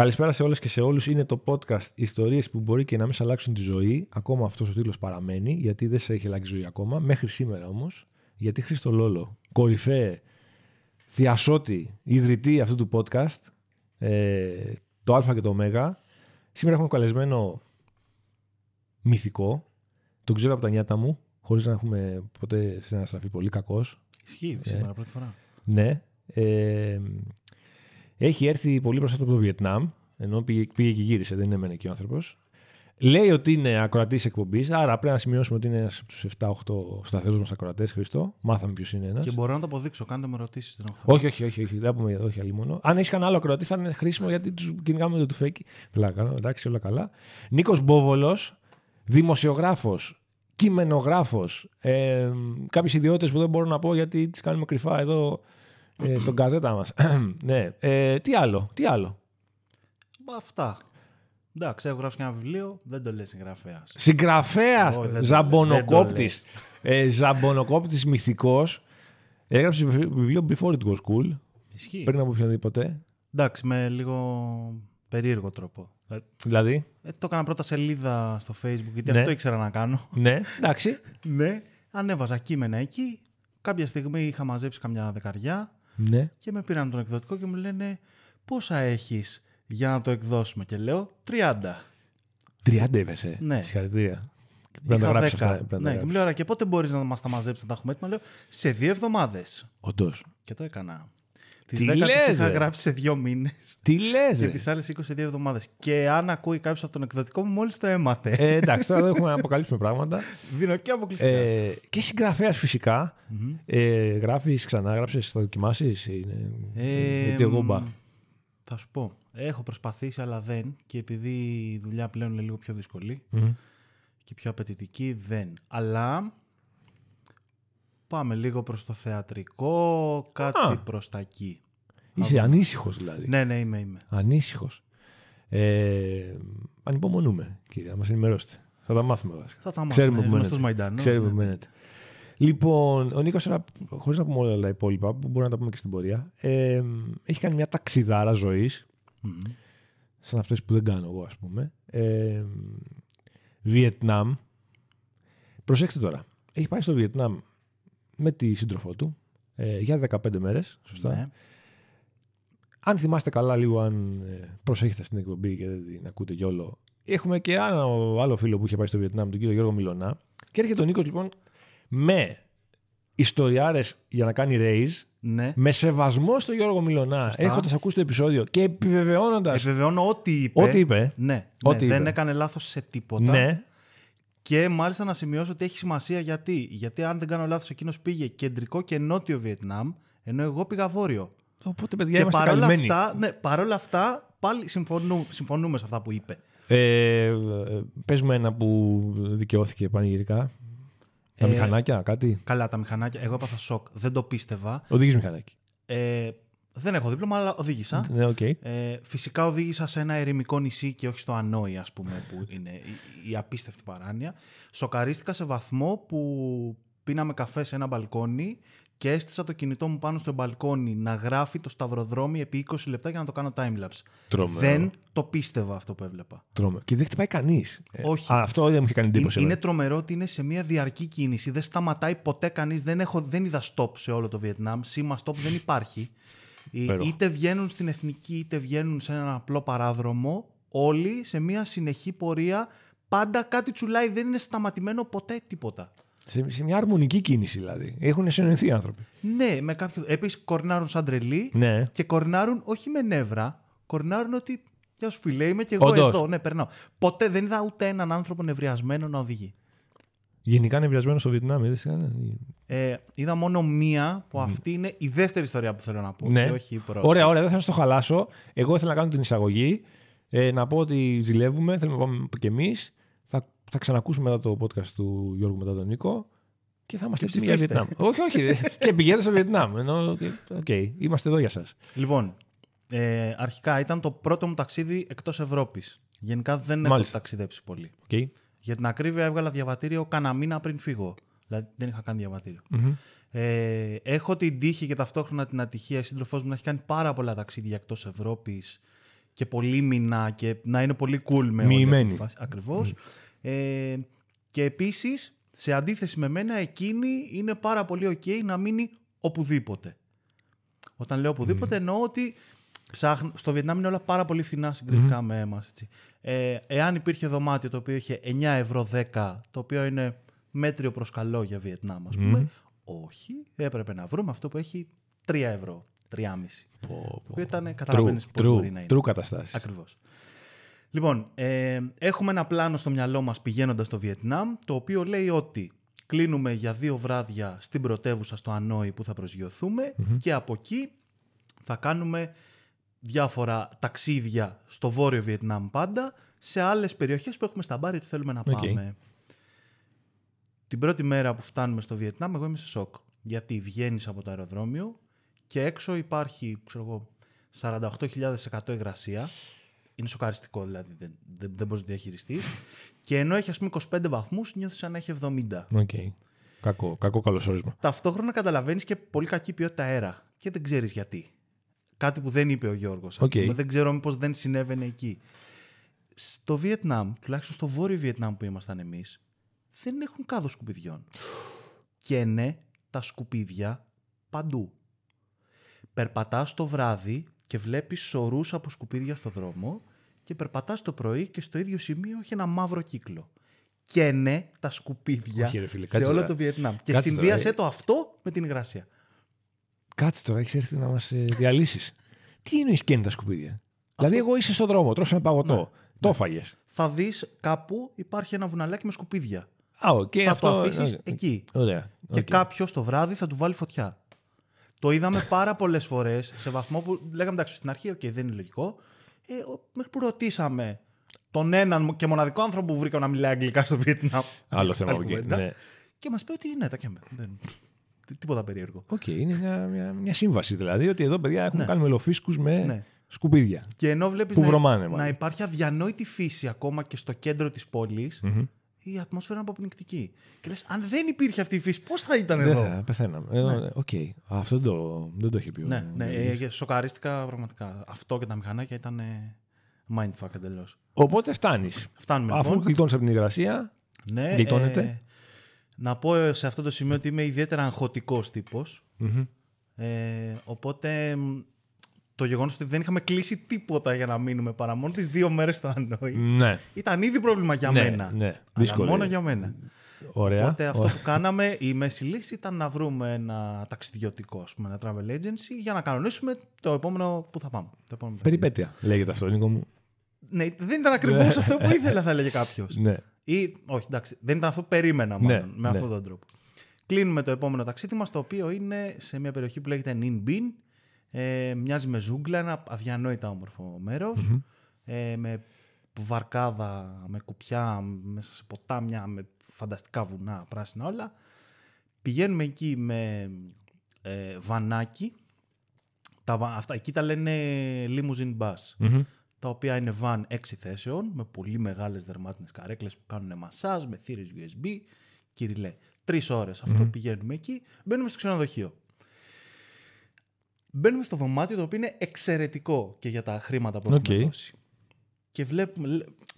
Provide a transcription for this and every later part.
Καλησπέρα σε όλες και σε όλους. Είναι το podcast Ιστορίες που μπορεί και να μην σε αλλάξουν τη ζωή. Ακόμα αυτός ο τίτλος παραμένει, γιατί δεν σε έχει αλλάξει ζωή ακόμα. Μέχρι σήμερα όμως, γιατί Χρήστο Λόλο, κορυφαίε, θειασότη, ιδρυτή αυτού του podcast, το Α και το Ω. Σήμερα έχουμε καλεσμένο μυθικό. Τον ξέρω από τα νιάτα μου, χωρίς να έχουμε ποτέ συναναστραφεί πολύ. Κακός. Ισχύει σήμερα, πρώτη φορά. Ναι. Έχει έρθει πολύ πρόσφατα από το Βιετνάμ, ενώ πήγε και γύρισε, δεν έμενε εκεί ο άνθρωπος. Λέει ότι είναι ακροατής εκπομπής, άρα πρέπει να σημειώσουμε ότι είναι ένας από τους 7-8 σταθερούς μας ακροατές, Χριστό. Μάθαμε ποιος είναι ένας. Και μπορώ να το αποδείξω, κάντε με ερωτήσεις. Όχι, δεν πούμε εδώ, όχι αλλήμονο. Αν έχει κανένα άλλο ακροατή θα είναι χρήσιμο, γιατί τους κυνηγάμε το τουφέκι. Πλάκα, εντάξει, όλα καλά. Νίκος Μπόβολος, δημοσιογράφος. Κειμενογράφος, κάποιες ιδιότητες που δεν μπορώ να πω γιατί τις κάνουμε κρυφά εδώ στον καζέτα μας. Ναι. Τι άλλο. Αυτά. Εντάξει, έχω γράψει και ένα βιβλίο, δεν το λέει συγγραφέας. Συγγραφέας, ζαμπονοκόπτης. Ζαμπονοκόπτης μυθικός. Έγραψε βιβλίο Before It Was Cool. Ισχύει. Πριν από οποιονδήποτε. Εντάξει, με λίγο περίεργο τρόπο. Δηλαδή. Το έκανα πρώτα σελίδα στο Facebook, γιατί ναι, αυτό ήξερα να κάνω. Ναι, εντάξει. Ναι. Ανέβαζα κείμενα εκεί. Κάποια στιγμή είχα μαζέψει καμιά δεκαριά. Ναι. Και με πήραν τον εκδοτικό και μου λένε πόσα έχεις για να το εκδώσουμε. Και λέω 30. 30 είπες. Ναι. Συγχαρητήρια. Πρέπει να τα γράψεις αυτά. Ναι, και μου λέει, και πότε μπορείς να μας τα μαζέψεις, να τα έχουμε έτοιμα. Λέω, σε 2 εβδομάδες. Όντως. Και το έκανα. Τις 10 τις είχα γράψει σε 2 μήνες. Τι λες! Και τις άλλες 22 εβδομάδες. Και αν ακούει κάποιος από τον εκδοτικό μου, μόλις το έμαθε. Εντάξει, τώρα δεν έχουμε να αποκαλύψουμε πράγματα. Δίνω και αποκλειστικά. Και συγγραφέας φυσικά. Mm-hmm. Γράφεις ξανά, γράψεις, θα δοκιμάσεις. Γιατί εγώ μπα. Θα σου πω. Έχω προσπαθήσει, αλλά δεν. Και επειδή η δουλειά πλέον είναι λίγο πιο δύσκολη και πιο απαιτητική, δεν. Αλλά. Πάμε λίγο προς το θεατρικό, κάτι προς τα εκεί. Είσαι ανήσυχος δηλαδή. Ναι, είμαι. Ανήσυχος. Ανυπομονούμε, κύριε, να μας ενημερώσετε. Θα τα μάθουμε βασικά. Θα τα μάθουμε. Ξέρουμε που μένετε. Μαϊντανός, ξέρουμε που μένετε. Λοιπόν, ο Νίκος, χωρίς να πούμε όλα τα υπόλοιπα, που μπορούμε να τα πούμε και στην πορεία, έχει κάνει μια ταξιδάρα ζωής, σαν αυτές που δεν κάνω εγώ, ας πούμε. Βιετνάμ. Προσέξτε τώρα. Έχει πάει στο Βιετνάμ με τη σύντροφό του, για 15 μέρες, σωστά. Ναι. Αν θυμάστε καλά λίγο, αν προσέχετε στην εκπομπή και δεν την ακούτε κιόλο, έχουμε και ένα άλλο φίλο που είχε πάει στο Βιετνάμ, τον κύριο Γιώργο Μυλωνά. Και έρχεται ο Νίκος λοιπόν με ιστοριάρες για να κάνει raise, ναι, με σεβασμό στο Γιώργο Μυλωνά, έχοντας ακούσει το επεισόδιο και επιβεβαιώνοντας. Επιβεβαιώνω ό,τι είπε. Ό,τι είπε. Δεν έκανε λάθος σε τίποτα. Ναι. Και μάλιστα να σημειώσω ότι έχει σημασία γιατί αν δεν κάνω λάθος εκείνος πήγε κεντρικό και νότιο Βιετνάμ, ενώ εγώ πήγα βόρειο. Οπότε παιδιά είμαστε καλυμμένοι. Παρόλα αυτά πάλι συμφωνούμε σε αυτά που είπε. Πες μου ένα που δικαιώθηκε πανηγυρικά. Τα μηχανάκια, κάτι. Καλά, τα μηχανάκια. Εγώ έπαθα σοκ. Δεν το πίστευα. Οδήγησε μηχανάκι. Δεν έχω δίπλωμα, αλλά οδήγησα. Okay. Φυσικά οδήγησα σε ένα ερημικό νησί και όχι στο Ανόη, ας πούμε, που είναι η απίστευτη παράνοια. Σοκαρίστηκα σε βαθμό που πίναμε καφέ σε ένα μπαλκόνι και έστησα το κινητό μου πάνω στο μπαλκόνι να γράφει το σταυροδρόμι επί 20 λεπτά για να το κάνω timelapse. Δεν το πίστευα αυτό που έβλεπα. Τρομερό. Και δεν χτυπάει κανείς. Όχι. Αυτό δεν μου είχε κάνει εντύπωση. Είναι τρομερό ότι είναι σε μια διαρκή κίνηση. Δεν σταματάει ποτέ κανείς. Δεν είδα stop σε όλο το Βιετνάμ. Σήμα stop δεν υπάρχει. Είτε βγαίνουν στην εθνική, είτε βγαίνουν σε έναν απλό παράδρομο. Όλοι σε μια συνεχή πορεία. Πάντα κάτι τσουλάει, δεν είναι σταματημένο ποτέ τίποτα. Σε μια αρμονική κίνηση δηλαδή. Έχουν συνεννοηθεί οι άνθρωποι. Ναι, με κάποιο. Επίσης κορνάρουν σαν τρελή, ναι, και κορνάρουν όχι με νεύρα. Κορνάρουν ότι. Γεια σου φιλέ, είμαι και εγώ εδώ. Ναι, περνάω. Ποτέ δεν είδα ούτε έναν άνθρωπο νευριασμένο να οδηγεί. Γενικά είναι βιασμένο στο Βιετνάμ, είδες κανένα. Είδα μόνο μία που αυτή είναι η δεύτερη ιστορία που θέλω να πω. Ναι. Και όχι η πρώτη. Ωραία, δεν θα σας το χαλάσω. Εγώ ήθελα να κάνω την εισαγωγή, να πω ότι ζηλεύουμε, θέλουμε να πάμε κι εμείς. Θα ξανακούσουμε μετά το podcast του Γιώργου μετά τον Νίκο και θα είμαστε έτοιμοι για Βιετνάμ. Όχι. Και πηγαίνετε στο Βιετνάμ. Ενώ, okay, είμαστε εδώ για σας. Λοιπόν, αρχικά ήταν το πρώτο μου ταξίδι εκτός Ευρώπης. Γενικά δεν έχω ταξιδέψει πολύ. Okay. Για την ακρίβεια έβγαλα διαβατήριο κανένα μήνα πριν φύγω. Δηλαδή δεν είχα κάνει διαβατήριο. Mm-hmm. Έχω την τύχη και ταυτόχρονα την ατυχία η σύντροφός μου να έχει κάνει πάρα πολλά ταξίδια εκτός Ευρώπης και πολύμινα και να είναι πολύ cool με μοιημένη φάση. Ακριβώς. Και επίσης, σε αντίθεση με μένα, εκείνη είναι πάρα πολύ ok να μείνει οπουδήποτε. Όταν λέω οπουδήποτε, εννοώ ότι στο Βιετνάμ είναι όλα πάρα πολύ φθηνά συγκριτικά με εμάς. Εάν υπήρχε δωμάτιο το οποίο είχε 9 ευρώ 10, το οποίο είναι μέτριο προς καλό για Βιετνάμ, ας πούμε, όχι, έπρεπε να βρούμε αυτό που έχει 3 ευρώ, 3,5. Το οποίο ήταν, καταλαβαίνεις, πώς μπορεί να είναι. True καταστάσεις. Ακριβώς. Λοιπόν, έχουμε ένα πλάνο στο μυαλό μας πηγαίνοντας στο Βιετνάμ, το οποίο λέει ότι κλείνουμε για 2 βράδια στην πρωτεύουσα, στο Ανόη, που θα προσγειωθούμε, και από εκεί θα κάνουμε διάφορα ταξίδια στο βόρειο Βιετνάμ πάντα, σε άλλες περιοχές που έχουμε στα μπάρια ότι θέλουμε να πάμε. Την πρώτη μέρα που φτάνουμε στο Βιετνάμ, εγώ είμαι σε σοκ. Γιατί βγαίνεις από το αεροδρόμιο και έξω υπάρχει, ξέρω εγώ, 48.100 υγρασία. Είναι σοκαριστικό, δηλαδή δεν μπορείς να διαχειριστείς. Και ενώ έχει, ας πούμε, 25 βαθμούς, νιώθεις σαν να έχει 70. Κακό καλωσόρισμα. Ταυτόχρονα καταλαβαίνεις και πολύ κακή ποιότητα αέρα. Και δεν ξέρεις γιατί. Κάτι που δεν είπε ο Γιώργος. Δεν ξέρω μήπως δεν συνέβαινε εκεί. Στο Βιετνάμ, τουλάχιστον στο βόρειο Βιετνάμ που ήμασταν εμείς, δεν έχουν κάδο σκουπιδιών. Και ναι, τα σκουπίδια παντού. Περπατάς το βράδυ και βλέπεις σωρούς από σκουπίδια στο δρόμο, και περπατάς το πρωί και στο ίδιο σημείο έχει ένα μαύρο κύκλο. Και ναι, τα σκουπίδια σε όλο το Βιετνάμ. Και συνδύασε το αυτό με την υγρασία. Κάτσε τώρα, έχεις έρθει να μας διαλύσεις. Τι εννοείς και είναι τα σκουπίδια? Δηλαδή, εγώ είσαι στον δρόμο, τρως ένα παγωτό. Το έφαγες. Θα δεις κάπου υπάρχει ένα βουναλάκι με σκουπίδια. Θα αυτό το αφήσεις εκεί. Και κάποιος το βράδυ θα του βάλει φωτιά. Το είδαμε πάρα πολλές φορές, σε βαθμό που λέγαμε, εντάξει, στην αρχή, δεν είναι λογικό. Μέχρι που ρωτήσαμε τον έναν και μοναδικό άνθρωπο που βρήκα να μιλάει αγγλικά στο Βιετνάμ. Άλλο θέμα που γίνεται. Και μας πει ότι ναι, τα και τίποτα περίεργο. Είναι μια σύμβαση, δηλαδή, ότι εδώ, παιδιά, έχουμε κάνει μελοφίσκους με σκουπίδια. Και ενώ βλέπεις να υπάρχει αδιανόητη φύση ακόμα και στο κέντρο της πόλης, η ατμόσφαιρα είναι αποπνικτική. Και λες, αν δεν υπήρχε αυτή η φύση, πώς θα ήταν εδώ? Δεν θα πεθαίναμε. Αυτό δεν το έχει πει. Σοκαρίστηκα πραγματικά. Αυτό και τα μηχανάκια ήταν mindfuck εντελώς. Οπότε φτάνεις. Αφού γλιτώνεις από την υγρασία, γλιτώνεται. Να πω σε αυτό το σημείο ότι είμαι ιδιαίτερα αγχωτικός τύπος. Οπότε το γεγονός ότι δεν είχαμε κλείσει τίποτα για να μείνουμε παρά μόνο τις 2 μέρες στο Ανόη, ήταν ήδη πρόβλημα για μένα. Αλλά μόνο για μένα. Οπότε αυτό που κάναμε, η μέση λύση ήταν να βρούμε ένα ταξιδιωτικό, ας πούμε, ένα travel agency, για να κανονίσουμε το επόμενο που θα πάμε. Περιπέτεια λέγεται αυτό, Νίκο μου. Ναι, δεν ήταν ακριβώς αυτό που ήθελα, θα έλεγε κάποιος. Ή, όχι, εντάξει, δεν ήταν αυτό που περίμενα, μάλλον, με αυτόν τον τρόπο. Κλείνουμε το επόμενο ταξίδι μας, το οποίο είναι σε μια περιοχή που λέγεται Νιν Μπιν. Μοιάζει με ζούγκλα, ένα αδιανόητα όμορφο μέρος, με βαρκάδα, με κουπιά, μέσα σε ποτάμια, με φανταστικά βουνά, πράσινα όλα. Πηγαίνουμε εκεί με βανάκι. Αυτά, εκεί τα λένε limousine bus, τα οποία είναι βαν 6 θέσεων, με πολύ μεγάλες δερμάτινες καρέκλες που κάνουν μασάζ, με θύρες USB, κυριλέ. 3 ώρες αυτό πηγαίνουμε εκεί, μπαίνουμε στο ξενοδοχείο. Μπαίνουμε στο δωμάτιο, το οποίο είναι εξαιρετικό και για τα χρήματα που έχουμε δώσει. Και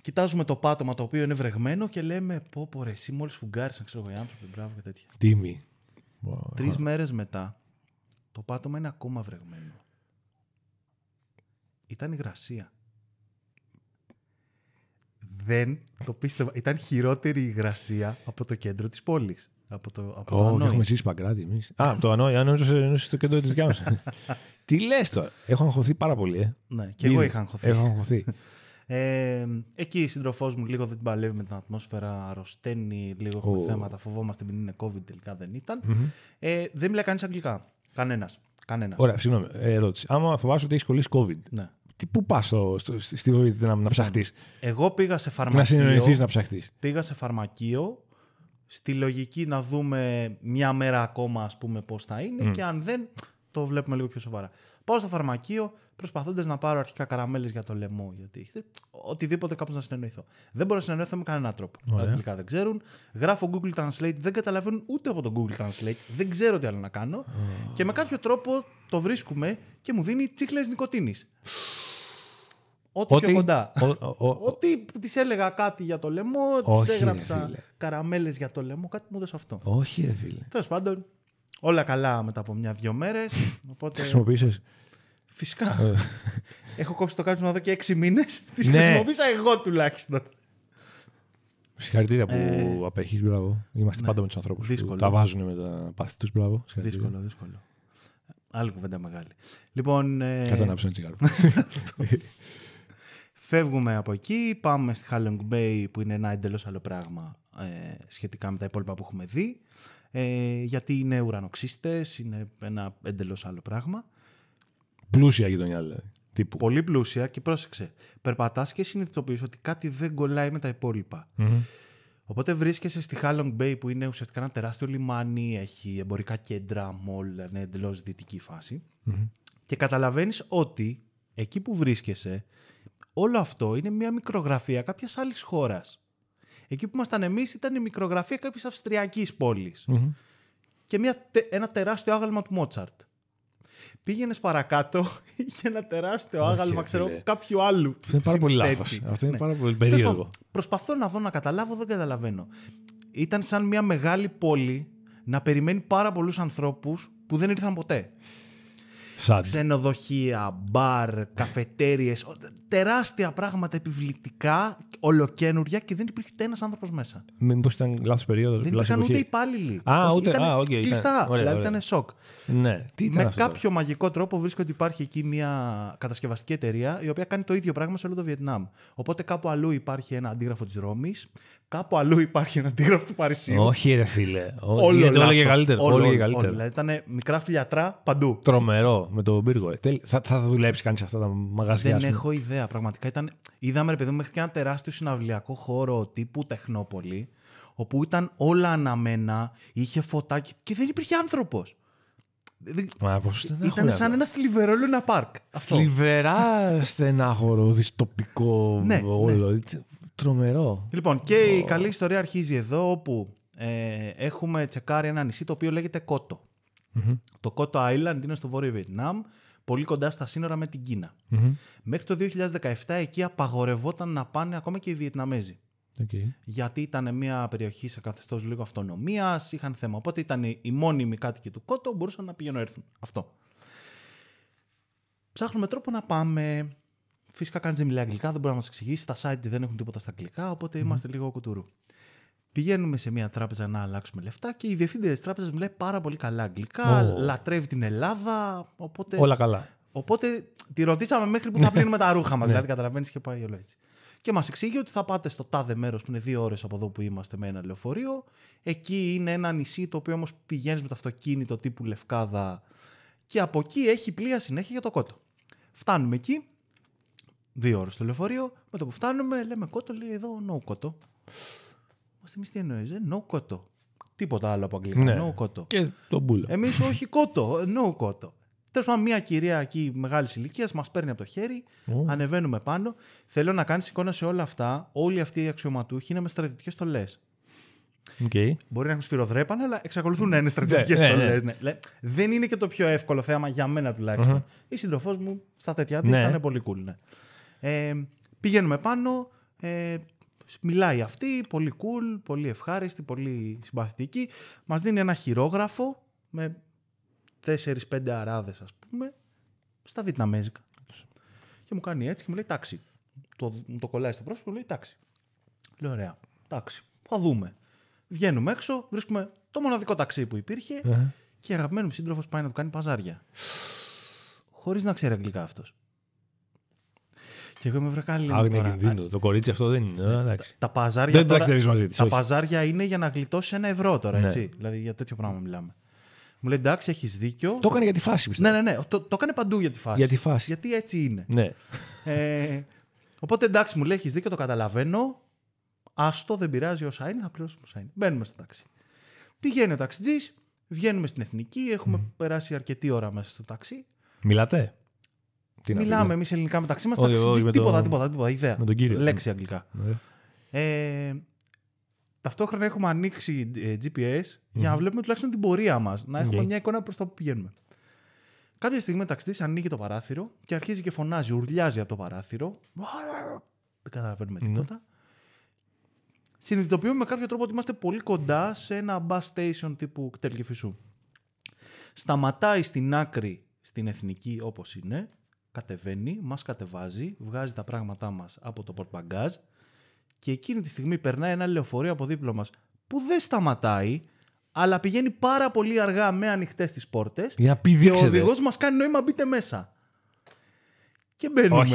κοιτάζουμε το πάτωμα, το οποίο είναι βρεγμένο, και λέμε, πω ρε, εσύ μόλις φουγκάρισαν, ξέρω εγώ, οι άνθρωποι, μπράβο και τέτοια. Τίμη. 3 μέρες μετά, το πάτωμα είναι ακόμα βρεγμένο. Ήταν υγρασία. Δεν το πίστευα. Ήταν χειρότερη υγρασία από το κέντρο της πόλης. Όχι, έχουμε εσείς Παγκράτη εμείς. Το Ανόη, αν νόμιζα στο κέντρο της Γιάννης. Τι λες τώρα? Έχω αγχωθεί πάρα πολύ. Ναι, και εγώ είχα αγχωθεί. Εκεί η συντροφός μου λίγο δεν την παλεύει με την ατμόσφαιρα, αρρωσταίνει λίγο, έχουμε θέματα, φοβόμαστε μην είναι COVID, τελικά δεν ήταν. Δεν μιλάει κανείς αγγλικά. Κανένας. Ωραία, συγγνώμη, ερώτηση. Άμα φοβάσαι ότι έχεις κολλήσει COVID, πού πας στη βοήθεια να ψαχτείς? Εγώ πήγα σε φαρμακείο. Στη λογική να δούμε μια μέρα ακόμα, ας πούμε, πώς θα είναι, και αν δεν, το βλέπουμε λίγο πιο σοβαρά. Πάω στο φαρμακείο προσπαθώντας να πάρω αρχικά καραμέλες για το λαιμό, γιατί οτιδήποτε, κάπως να συνεννοηθώ. Δεν μπορώ να συνεννοηθώ με κανέναν τρόπο. Τα αγγλικά δεν ξέρουν. Γράφω Google Translate, δεν καταλαβαίνουν ούτε από το Google Translate, δεν ξέρω τι άλλο να κάνω. Και με κάποιο τρόπο το βρίσκουμε και μου δίνει τσίχλες νικοτίνης. Ό,τι πιο κοντά. Ό,τι τη έλεγα κάτι για το λαιμό, τη έγραψα καραμέλες για το λαιμό, κάτι μου έδωσε αυτό. Όχι, ρε φίλε. Τέλος πάντων, όλα καλά μετά από μια-δυο μέρες. Οπότε... χρησιμοποίησες. Φυσικά. Έχω κόψει το κάτσιμο εδώ και 6 μήνες. Τις χρησιμοποίησα εγώ τουλάχιστον. Συγχαρητήρια που απέχεις, μπράβο. Είμαστε πάντα με τους ανθρώπους που τα βάζουν με τα πάθη τους, μπράβο. Δύσκολο, δύσκολο. Άλλη κουβέντα μεγάλη. Λοιπόν, κάτω να ψω ένα τσιγάρο. Φεύγουμε από εκεί, πάμε στη Χα Λονγκ Μπέι που είναι ένα εντελώς άλλο πράγμα σχετικά με τα υπόλοιπα που έχουμε δει. Γιατί είναι ουρανοξύστες, είναι ένα εντελώς άλλο πράγμα. Πλούσια γειτονιά δηλαδή. Τύπου. Πολύ πλούσια και πρόσεξε. Περπατάς και συνειδητοποιείς ότι κάτι δεν κολλάει με τα υπόλοιπα. Mm-hmm. Οπότε βρίσκεσαι στη Χα Λονγκ Μπέι που είναι ουσιαστικά ένα τεράστιο λιμάνι, έχει εμπορικά κέντρα, μόλ, είναι εντελώς δυτική φάση. Mm-hmm. Και καταλαβαίνεις ότι εκεί που βρίσκεσαι, όλο αυτό είναι μια μικρογραφία κάποιας άλλης χώρας. Εκεί που ήμασταν εμείς ήταν η μικρογραφία κάποιας αυστριακής πόλης. Mm-hmm. Και ένα τεράστιο άγαλμα του Μότσαρτ. Πήγαινες παρακάτω, είχε ένα τεράστιο άγαλμα κάποιου άλλου. Αυτό είναι πάρα πολύ λάθος. Αυτό είναι πάρα πολύ περίεργο. Προσπαθώ να δω, να καταλάβω, δεν καταλαβαίνω. Ήταν σαν μια μεγάλη πόλη να περιμένει πάρα πολλούς ανθρώπους που δεν ήρθαν ποτέ. Σαν. Ξενοδοχεία, μπαρ, καφετέριες, τεράστια πράγματα επιβλητικά, ολοκένουρια και δεν υπήρχε ένας άνθρωπος μέσα. Μήπως ήταν λάθος περίοδος. Δεν υπήρχαν ούτε υπάλληλοι. Ήταν κλειστά, δηλαδή ήταν σοκ. Ναι. Με κάποιο μαγικό τρόπο βρίσκω ότι υπάρχει εκεί μια κατασκευαστική εταιρεία η οποία κάνει το ίδιο πράγμα σε όλο το Βιετνάμ. Οπότε κάπου αλλού υπάρχει ένα αντίγραφο της Ρώμης, κάπου αλλού υπάρχει ένα αντίγραφο του Παρισίου. Όχι, ρε φίλε. Όλο και καλύτερο. Ήταν μικρά φιλιατρά παντού. Τρομερό. Με τον πύργο. Θα δουλέψει κανείς αυτά τα μαγαζιά. Δεν έχω ιδέα. Πραγματικά είδαμε, ρε παιδί μου, μέχρι και ένα τεράστιο συναυλιακό χώρο τύπου Τεχνόπολη, όπου ήταν όλα αναμένα, είχε φωτάκι και δεν υπήρχε άνθρωπος. Ήταν σαν ένα θλιβερό Λούνα Πάρκ. Θλιβερά στενάχωρο, δυστοπικό όλο. Τρομερό. Λοιπόν, και η καλή ιστορία αρχίζει εδώ, όπου έχουμε τσεκάρει ένα νησί το οποίο λέγεται Κότο. Mm-hmm. Το Κότο Island είναι στο βόρειο Βιετνάμ, πολύ κοντά στα σύνορα με την Κίνα. Mm-hmm. Μέχρι το 2017 εκεί απαγορευόταν να πάνε ακόμα και οι Βιετναμέζοι. Okay. Γιατί ήταν μια περιοχή σε καθεστώς λίγο αυτονομίας, είχαν θέμα. Οπότε ήταν οι μόνιμοι κάτοικοι του Κότο που μπορούσαν να πηγαίνουν έρθουν. Αυτό. Ψάχνουμε τρόπο να πάμε. Φυσικά κανείς δεν μιλάει αγγλικά, δεν μπορεί να μας εξηγήσει. Τα site δεν έχουν τίποτα στα αγγλικά, οπότε είμαστε λίγο κουτουρού. Πηγαίνουμε σε μια τράπεζα να αλλάξουμε λεφτά και η διευθύντρια της τράπεζας μιλάει πάρα πολύ καλά αγγλικά, λατρεύει την Ελλάδα. Οπότε... όλα καλά. Οπότε τη ρωτήσαμε μέχρι που θα πλύνουμε τα ρούχα μας. Δηλαδή, καταλαβαίνεις και πάει όλο έτσι. Και μας εξήγει ότι θα πάτε στο τάδε μέρος που είναι 2 ώρες από εδώ που είμαστε με ένα λεωφορείο. Εκεί είναι ένα νησί το οποίο όμως πηγαίνεις με το αυτοκίνητο τύπου Λευκάδα. Και από εκεί έχει πλοία συνέχεια για το Κότο. Φτάνουμε εκεί, 2 ώρες στο λεωφορείο. Με το που φτάνουμε, λέμε Κότο, λέει εδώ no Κότο. Μας θυμίζει τι εννοείς, no κότο. Τίποτα άλλο από αγγλικά, ναι. No κότο. Και τον μπούλο. Εμείς όχι κότο, no κότο. Τέλος πάντων, μια κυρία εκεί μεγάλης ηλικίας μας παίρνει από το χέρι, ανεβαίνουμε πάνω. Θέλω να κάνεις εικόνα σε όλα αυτά, όλοι αυτοί οι αξιωματούχοι είναι με στρατιωτικές στολές. Okay. Μπορεί να έχουν σφυροδρέπανε, αλλά εξακολουθούν να είναι στρατιωτικές στολές. Ναι. Δεν είναι και το πιο εύκολο θέμα για μένα τουλάχιστον. Η σύντροφός μου στα τέτοια της ήταν πολύ cool. Ναι. Πηγαίνουμε πάνω. Μιλάει αυτή, πολύ cool, πολύ ευχάριστη, πολύ συμπαθητική. Μας δίνει ένα χειρόγραφο με 4-5 αράδες, ας πούμε, στα Βιετναμέζικα. Και μου κάνει έτσι και μου λέει τάξη. Μου το κολλάει στο πρόσωπο και μου λέει τάξη. Λέω ωραία, τάξη. Θα δούμε. Βγαίνουμε έξω, βρίσκουμε το μοναδικό ταξί που υπήρχε και η αγαπημένη μου σύντροφος πάει να του κάνει παζάρια. Χωρίς να ξέρει αγγλικά αυτός. Και εγώ είμαι βρακάλι. Άγνοια κινδύνου. Το κορίτσι αυτό δεν είναι. Τα παζάρια, δεν τώρα, μαζί της, τα παζάρια είναι για να γλιτώσει 1 ευρώ τώρα. Ναι. Έτσι. Δηλαδή για τέτοιο πράγμα μιλάμε. Μου λέει εντάξει, έχεις δίκιο. Το έκανε για τη φάση, πιστεύω. Ναι. Το έκανε παντού για τη φάση. Γιατί έτσι είναι. Ναι. Οπότε εντάξει, μου λέει έχεις δίκιο, το καταλαβαίνω. Άστο, δεν πειράζει, όσα είναι, θα πληρώσουμε όσα είναι. Μπαίνουμε στο ταξί. Πηγαίνει ο ταξιτζής, βγαίνουμε στην εθνική, έχουμε περάσει αρκετή ώρα μέσα στο ταξί. Μιλάτε. Μιλάμε εμείς ελληνικά μεταξύ μας, τίποτα, ιδέα. Με τον κύριο. Λέξη αγγλικά. Ταυτόχρονα έχουμε ανοίξει GPS για να βλέπουμε τουλάχιστον την πορεία μας, να έχουμε μια εικόνα προς τα που πηγαίνουμε. Κάποια στιγμή μεταξύ της ανοίγει το παράθυρο και αρχίζει και φωνάζει, ουρλιάζει από το παράθυρο. Δεν καταλαβαίνουμε τίποτα. Συνειδητοποιούμε με κάποιο τρόπο ότι είμαστε πολύ κοντά σε ένα bus station τύπου κτέλ και φυσού. Σταματάει στην άκρη, στην εθνική όπως είναι, κατεβαίνει, μας κατεβάζει, βγάζει τα πράγματά μας από το πορτμπαγκάζ και εκείνη τη στιγμή περνάει ένα λεωφορείο από δίπλα μας που δεν σταματάει, αλλά πηγαίνει πάρα πολύ αργά με ανοιχτές τις πόρτες και ο οδηγός μας κάνει νόημα μπείτε μέσα. Και μπαίνουμε. Όχι,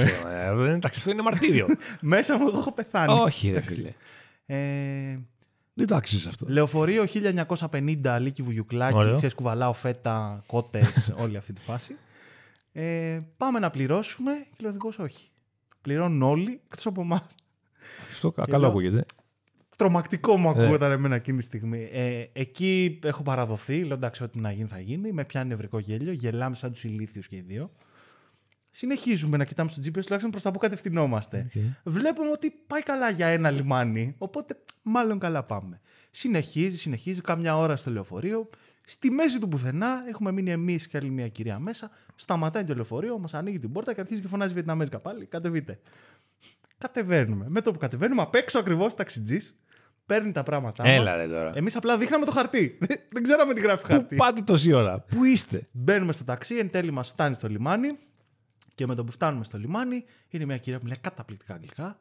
εντάξει, αυτό είναι μαρτύριο. Μέσα μου εγώ έχω πεθάνει. Όχι, ρε φίλε. Δεν το άξιζε αυτό. Λεωφορείο 1950, Λίκη Βουγιουκλάκη, ξέρεις, κουβαλάω φέτα, κότες, όλη αυτή τη φάση. Πάμε να πληρώσουμε και ο οδηγός όχι. Πληρώνουν όλοι εκτός από εμάς. Αυτό καλό ακούγεται. Τρομακτικό μου ακούγονταν εμένα εκείνη τη στιγμή. Εκεί έχω παραδοθεί. Λέω εντάξει, ό,τι να γίνει θα γίνει. Με πιάνει νευρικό γέλιο. Γελάμε σαν τους ηλίθιους και οι δύο. Συνεχίζουμε να κοιτάμε στο GPS, τουλάχιστον προς τα που κατευθυνόμαστε. Okay. Βλέπουμε ότι πάει καλά για ένα λιμάνι. Οπότε μάλλον καλά πάμε. Συνεχίζει. Κάμια ώρα στο λεωφορείο. Στη μέση του πουθενά έχουμε μείνει εμείς και άλλη μια κυρία μέσα. Σταματάει το λεωφορείο, μας ανοίγει την πόρτα και αρχίζει και φωνάζει βιετναμέζικα πάλι. Κατεβείτε. Κατεβαίνουμε. Με το που κατεβαίνουμε, απ' έξω ακριβώς ταξιτζής. Παίρνει τα πράγματα μας. Έλα ρε τώρα. Εμείς απλά δείχναμε το χαρτί. Δεν ξέραμε τι γράφει χαρτί. Πού πάτε τόση ώρα, πού είστε. Μπαίνουμε στο ταξί, εν τέλει μας φτάνει στο λιμάνι. Και με το που φτάνουμε στο λιμάνι, είναι μια κυρία που μιλάει καταπληκτικά αγγλικά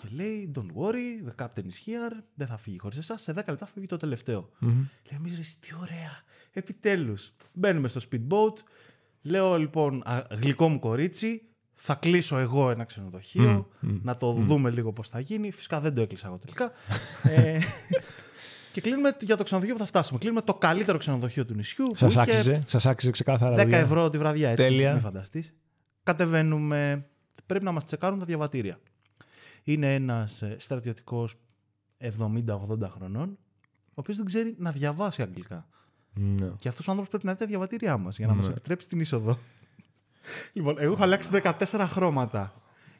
και λέει: Don't worry, the captain is here. Δεν θα φύγει χωρίς εσάς. Σε 10 λεπτά φύγει το τελευταίο. Λέω: Εμείς ρε, τι ωραία. Επιτέλους. Μπαίνουμε στο speedboat. Λέω λοιπόν: Γλυκό μου κορίτσι, θα κλείσω εγώ ένα ξενοδοχείο. Να το δούμε λίγο πώς θα γίνει. Φυσικά δεν το έκλεισα εγώ τελικά. Και κλείνουμε για το ξενοδοχείο που θα φτάσουμε. Κλείνουμε το καλύτερο ξενοδοχείο του νησιού. Σας άξιζε ξεκάθαρα. 10 ευρώ τη βραδιά, έτσι. Μην φανταστείς. Κατεβαίνουμε, πρέπει να μας τσεκάρουν τα διαβατήρια. Είναι ένας στρατιωτικός 70-80 χρονών, ο οποίος δεν ξέρει να διαβάσει αγγλικά. No. Και αυτός ο άνθρωπος πρέπει να δει τα διαβατήριά μας για να μας επιτρέψει την είσοδο. Λοιπόν, εγώ έχω αλλάξει 14 χρώματα.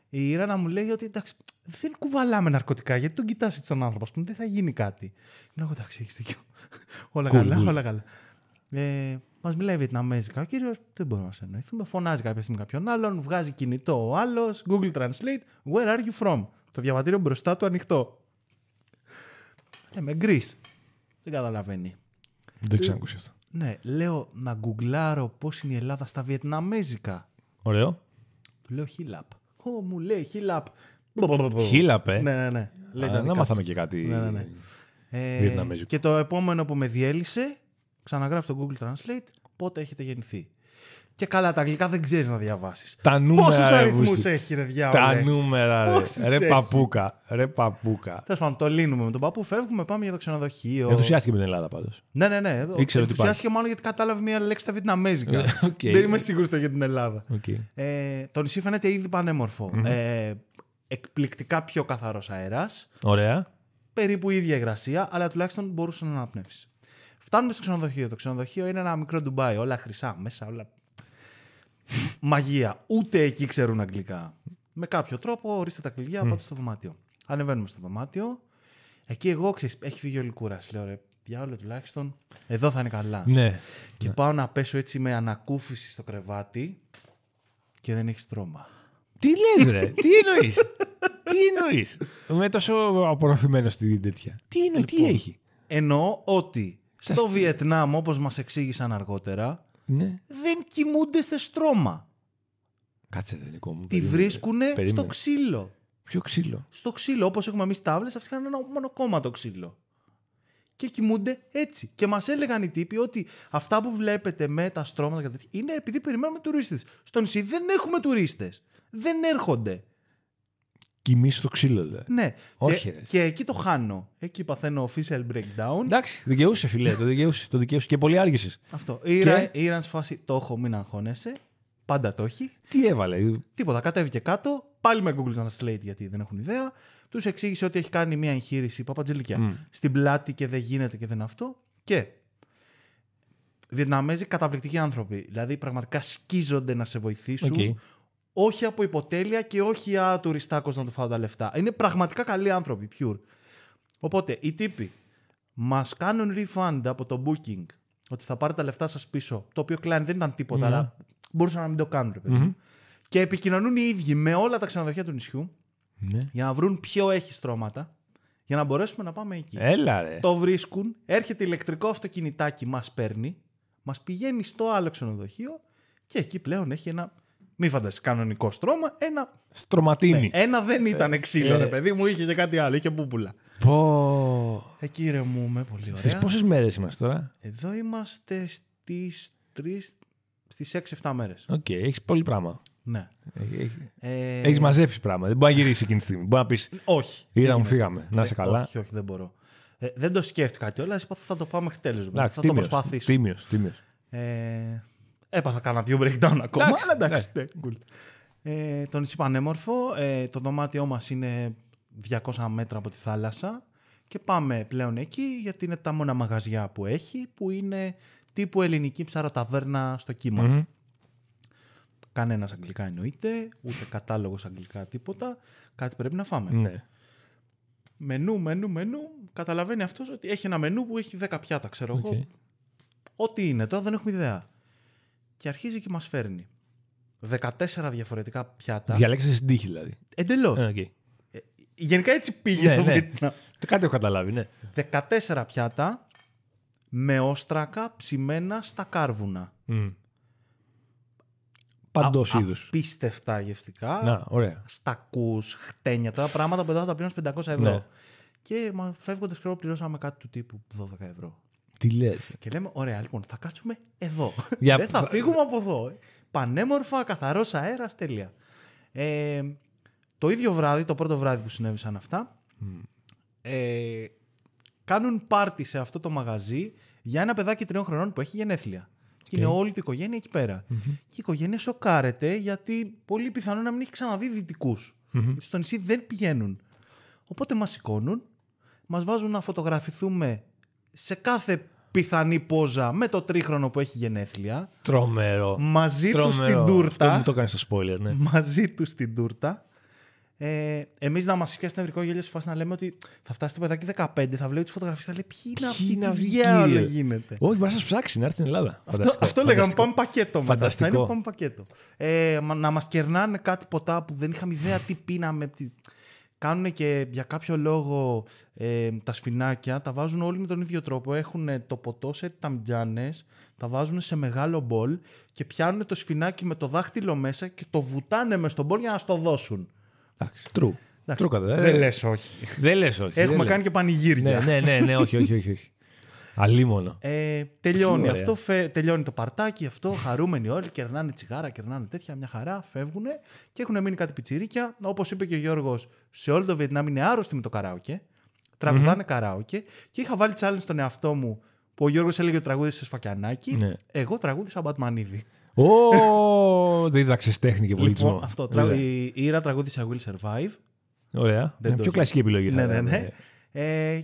Η Ιράνα μου λέει ότι εντάξει, δεν κουβαλάμε ναρκωτικά, γιατί τον κοιτάζει τον άνθρωπο, ας πούμε, δεν θα γίνει κάτι. Λέω, εντάξει, έχεις δίκιο. Όλα καλά, όλα καλά. Μας μιλάει βιετναμέζικα ο κύριος, δεν μπορούμε να σε εννοηθούμε. Φωνάζει κάποια στιγμή κάποιον άλλον, βγάζει κινητό ο άλλος, Google Translate, where are you from? Το διαβατήριο μπροστά του ανοιχτό. Λέμε Greece. Δεν καταλαβαίνει. Δεν ξανακούσει αυτό. Ναι, λέω να γκουγκλάρω πώς είναι η Ελλάδα στα βιετναμέζικα. Ωραίο. Του λέω χίλαπ. Μου λέει χίλαπ. Χίλαπ, ναι. Να μάθαμε και κάτι βιετναμέζικο. Και το επόμενο που με διέλυσε. Ξαναγράφει το Google Translate, πότε έχετε γεννηθεί. Και καλά, τα αγγλικά δεν ξέρεις να διαβάσεις. Τα νούμερα. Πόσους αριθμούς έχει, ρε διάολε. Τα νούμερα, ρε παπούκα. Τέλος πάντων, το λύνουμε με τον παππού, φεύγουμε, πάμε για το ξενοδοχείο. Ενθουσιάστηκε με την Ελλάδα πάντως. Ναι. Ενθουσιάστηκε μάλλον γιατί κατάλαβε μία λέξη στα βιετναμέζικα. Δεν είμαι σίγουρος για την Ελλάδα. Το νησί φαίνεται ήδη πανέμορφο. Εκπληκτικά πιο καθαρός αέρας. Ωραία. Περίπου η ίδια υγρασία, αλλά τουλάχιστον μπορούσε να αναπνεύσει. Φτάνουμε στο ξενοδοχείο. Το ξενοδοχείο είναι ένα μικρό Ντουμπάι. Όλα χρυσά μέσα, όλα. Μαγεία. Ούτε εκεί ξέρουν αγγλικά. Με κάποιο τρόπο, ορίστε τα κλειδιά, πάτε στο δωμάτιο. Ανεβαίνουμε στο δωμάτιο. Εκεί εγώ ξέρεις, έχει φύγει όλη η κούραση. Λέω ρε, διάολο τουλάχιστον. Εδώ θα είναι καλά. Ναι. Και πάω να πέσω έτσι με ανακούφιση στο κρεβάτι και δεν έχει στρώμα. Τι λες, ρε, τι εννοείς. Είμαι τόσο απορροφημένο στην τέτοια. Τι έχει. Εννοώ ότι. Στο Βιετνάμ, όπως μας εξήγησαν αργότερα, δεν κοιμούνται σε στρώμα. Κάτσε, Νικό μου. Τη βρίσκουνε στο ξύλο. Ποιο ξύλο? Στο ξύλο, όπως έχουμε εμείς τάβλες, αυτοί είχαν ένα μονοκόμματο ξύλο. Και κοιμούνται έτσι. Και μας έλεγαν οι τύποι ότι αυτά που βλέπετε με τα στρώματα είναι επειδή περιμένουμε τουρίστες. Στο νησί δεν έχουμε τουρίστες. Δεν έρχονται. Κοιμήσει στο ξύλο, δε. Ναι. Όχι, και εκεί το χάνω. Εκεί παθαίνω official breakdown. Εντάξει, δικαιούσε, φιλέ. Το δικαιούσε. Και πολύ άργησε. Αυτό. Ήραν σε φάση, το έχω, μην αγχώνεσαι. Πάντα το έχει. Τι έβαλε. Τίποτα. Κατέβηκε κάτω. Πάλι με Google Translate, γιατί δεν έχουν ιδέα. Τους εξήγησε ότι έχει κάνει μια εγχείρηση παπατζελικιά. Στην πλάτη και δεν γίνεται και δεν αυτό. Και. Βιετναμέζοι καταπληκτικοί άνθρωποι. Δηλαδή πραγματικά σκίζονται να σε βοηθήσουν. Okay. Όχι από υποτέλεια και όχι τουριστάκος να του φάω τα λεφτά. Είναι πραγματικά καλοί άνθρωποι, pure. Οπότε, οι τύποι μας κάνουν refund από το booking, ότι θα πάρετε τα λεφτά σας πίσω, το οποίο κλάνει δεν ήταν τίποτα, αλλά μπορούσαν να μην το κάνουν. Mm-hmm. Και επικοινωνούν οι ίδιοι με όλα τα ξενοδοχεία του νησιού mm-hmm. για να βρουν ποιο έχει στρώματα. Για να μπορέσουμε να πάμε εκεί. Έλα, ρε. Το βρίσκουν, έρχεται ηλεκτρικό αυτοκινητάκι, μας παίρνει, μας πηγαίνει στο άλλο ξενοδοχείο και εκεί πλέον έχει ένα, μη φανταστείς, κανονικό στρώμα, ένα... στρωματίνι. Ναι, ένα δεν ήταν ξύλο, ρε παιδί μου, είχε και κάτι άλλο, είχε πούπουλα. Πω. Εκεί ρε μου, με πολύ ωραία. Στις πόσες μέρες είμαστε τώρα? Εδώ είμαστε στις 6-7 μέρες. Οκ, έχεις πολύ πράγμα. Ναι. Έχεις μαζέψει πράγμα. Δεν μπορεί να γυρίσει εκείνη τη στιγμή. Μπορεί να πεις. Όχι. Είδα μου, φύγαμε. Να είσαι καλά. Όχι, όχι, δεν μπορώ. Δεν το σκέφτηκα κιόλα. Είπα θα το πάω μέχρι τέλος. Θα το προσπαθήσω. Τίμιος. Έπαθα κάνα δύο breakdown ακόμα. Αλλά εντάξει. Το νησί πανέμορφο. Το δωμάτιό μας είναι 200 μέτρα από τη θάλασσα. Και πάμε πλέον εκεί γιατί είναι τα μόνα μαγαζιά που έχει που είναι τύπου ελληνική ψαροταβέρνα στο κύμα. Κανένας αγγλικά εννοείται, ούτε κατάλογος αγγλικά τίποτα. Κάτι πρέπει να φάμε. Ναι. Μενού. Καταλαβαίνει αυτός ότι έχει ένα μενού που έχει 10 πιάτα, ξέρω εγώ. Ό,τι είναι, τώρα δεν έχουμε ιδέα. Και αρχίζει και μας φέρνει 14 διαφορετικά πιάτα. Διαλέξεις στην τύχη δηλαδή. Εντελώς. Okay. Γενικά έτσι πήγε στο Βιετνάμ. Κάτι έχω καταλάβει, ναι. 14 πιάτα με όστρακα ψημένα στα κάρβουνα. Mm. Παντός είδους. Απίστευτα γευτικά. Να, ωραία. Στακούς, χτένια, τώρα πράγματα που εδώ θα τα πληρώνεις 500 ευρώ. Ναι. Και φεύγοντας και εγώ πληρώσαμε κάτι του τύπου 12 ευρώ. Τι λες? Και λέμε, ωραία, λοιπόν, θα κάτσουμε εδώ. Δεν θα φύγουμε από εδώ. Πανέμορφα, καθαρός αέρας, τέλεια. Το ίδιο βράδυ, το πρώτο βράδυ που συνέβησαν αυτά, κάνουν πάρτι σε αυτό το μαγαζί για ένα παιδάκι 3 χρονών που έχει γενέθλια. Και είναι όλη την οικογένεια εκεί πέρα. Mm-hmm. Και η οικογένεια σοκάρεται γιατί πολύ πιθανό να μην έχει ξαναδεί δυτικούς. Mm-hmm. Στο νησί δεν πηγαίνουν. Οπότε μας σηκώνουν, μας βάζουν να φωτογραφηθούμε σε κάθε πιθανή πόζα με το 3χρονο που έχει γενέθλια. Τρομερό. Μαζί του στην τούρτα. Αυτό μου το κάνεις στο spoiler, ναι. Μαζί του στην τούρτα. Εμείς να μας πιάσει νευρικό γέλιο στη φάση να λέμε ότι θα φτάσει το παιδάκι 15, θα βλέπει τις φωτογραφίες, θα λέει ποιοι είναι αυτοί, τι διάολο γίνεται. Όχι, μπορεί να σας ψάξει, να έρθει στην Ελλάδα. Αυτό λέγαμε, πάμε πακέτο μετά. Φανταστικό. Πάμε πακέτο. Να μας κερνάνε κάτι ποτά που δεν είχαμε ιδέα τι πίναμε. Κάνουν και για κάποιο λόγο τα σφινάκια, τα βάζουν όλοι με τον ίδιο τρόπο. Έχουν το ποτό σε ταμτζάνες, τα βάζουν σε μεγάλο μπολ και πιάνουν το σφινάκι με το δάχτυλο μέσα και το βουτάνε μες στο μπολ για να στο δώσουν. Εντάξει, δεν λες όχι. Έχουμε κάνει και πανηγύρια. Ναι, όχι. Αλίμονο. Τελειώνει το παρτάκι αυτό, χαρούμενοι όλοι, κερνάνε τσιγάρα, κερνάνε τέτοια, μια χαρά, φεύγουνε και έχουν μείνει κάτι πιτσιρίκια. Όπως είπε και ο Γιώργος, σε όλο το Βιετνάμ είναι άρρωστοι με το καράοκε. Τραγουδάνε καράοκε και είχα βάλει challenge στον εαυτό μου που ο Γιώργος έλεγε ότι τραγούδισε σφακιανάκι. Εγώ τραγούδισα Μπατμανίδη. Δεν δίδαξες τέχνη και πολιτισμό. Λοιπόν, αυτό. Η Ήρα τραγούδισε I Will Survive. Ωραία. Είναι πιο κλασική επιλογή. Ναι.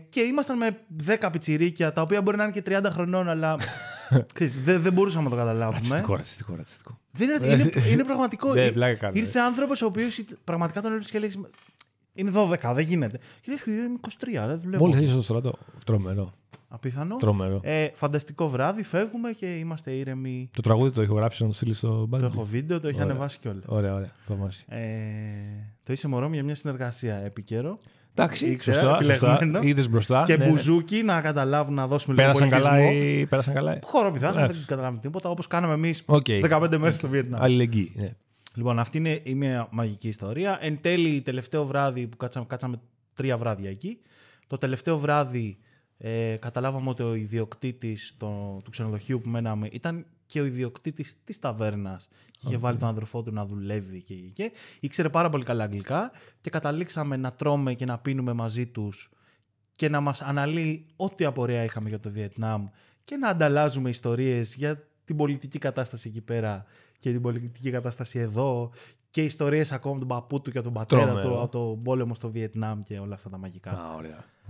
Και ήμασταν με 10 πιτσιρίκια, τα οποία μπορεί να είναι και 30 χρονών, αλλά δεν μπορούσαμε να το καταλάβουμε. Ρατσιστικό. Είναι πραγματικό. Ήρθε άνθρωπος ο οποίος πραγματικά τον έβλεπε και έλεγε είναι 12, δεν γίνεται. Και λέει είναι 23, δεν δουλεύω. Μόλις είσαι στο στρατό. Τρομερό. Απίθανο. Φανταστικό βράδυ, φεύγουμε και είμαστε ήρεμοι. Το τραγούδι το έχω γράψει, να το στείλει στο μπάντι. Το έχω βίντεο, το έχει ανεβάσει κιόλας. Ωραία. Το είσαι μωρό μου για μια συνεργασία επικαιρό. Εντάξει, σωστά. Είδες μπροστά. Και μπουζούκι να καταλάβουν, να δώσουμε λίγο πολιτισμό. Πέρασαν καλά. Χοροπηδάς, δεν καταλάβουν τίποτα όπως κάναμε εμείς 15 μέρες στο Βιετνάμ. Αλληλεγγύη. Λοιπόν, αυτή είναι μια μαγική ιστορία. Εν τέλει, τελευταίο βράδυ που κάτσαμε 3 βράδια εκεί. Το τελευταίο βράδυ. Καταλάβαμε ότι ο ιδιοκτήτης του ξενοδοχείου που μέναμε ήταν και ο ιδιοκτήτης της ταβέρνας. Είχε βάλει τον αδερφό του να δουλεύει και ήξερε πάρα πολύ καλά αγγλικά και καταλήξαμε να τρώμε και να πίνουμε μαζί τους και να μας αναλύει ό,τι απορία είχαμε για το Βιετνάμ και να ανταλλάζουμε ιστορίες για την πολιτική κατάσταση εκεί πέρα και την πολιτική κατάσταση εδώ και ιστορίες ακόμα του παππού του και τον πατέρα του από τον πόλεμο στο Βιετνάμ και όλα αυτά τα μαγικά.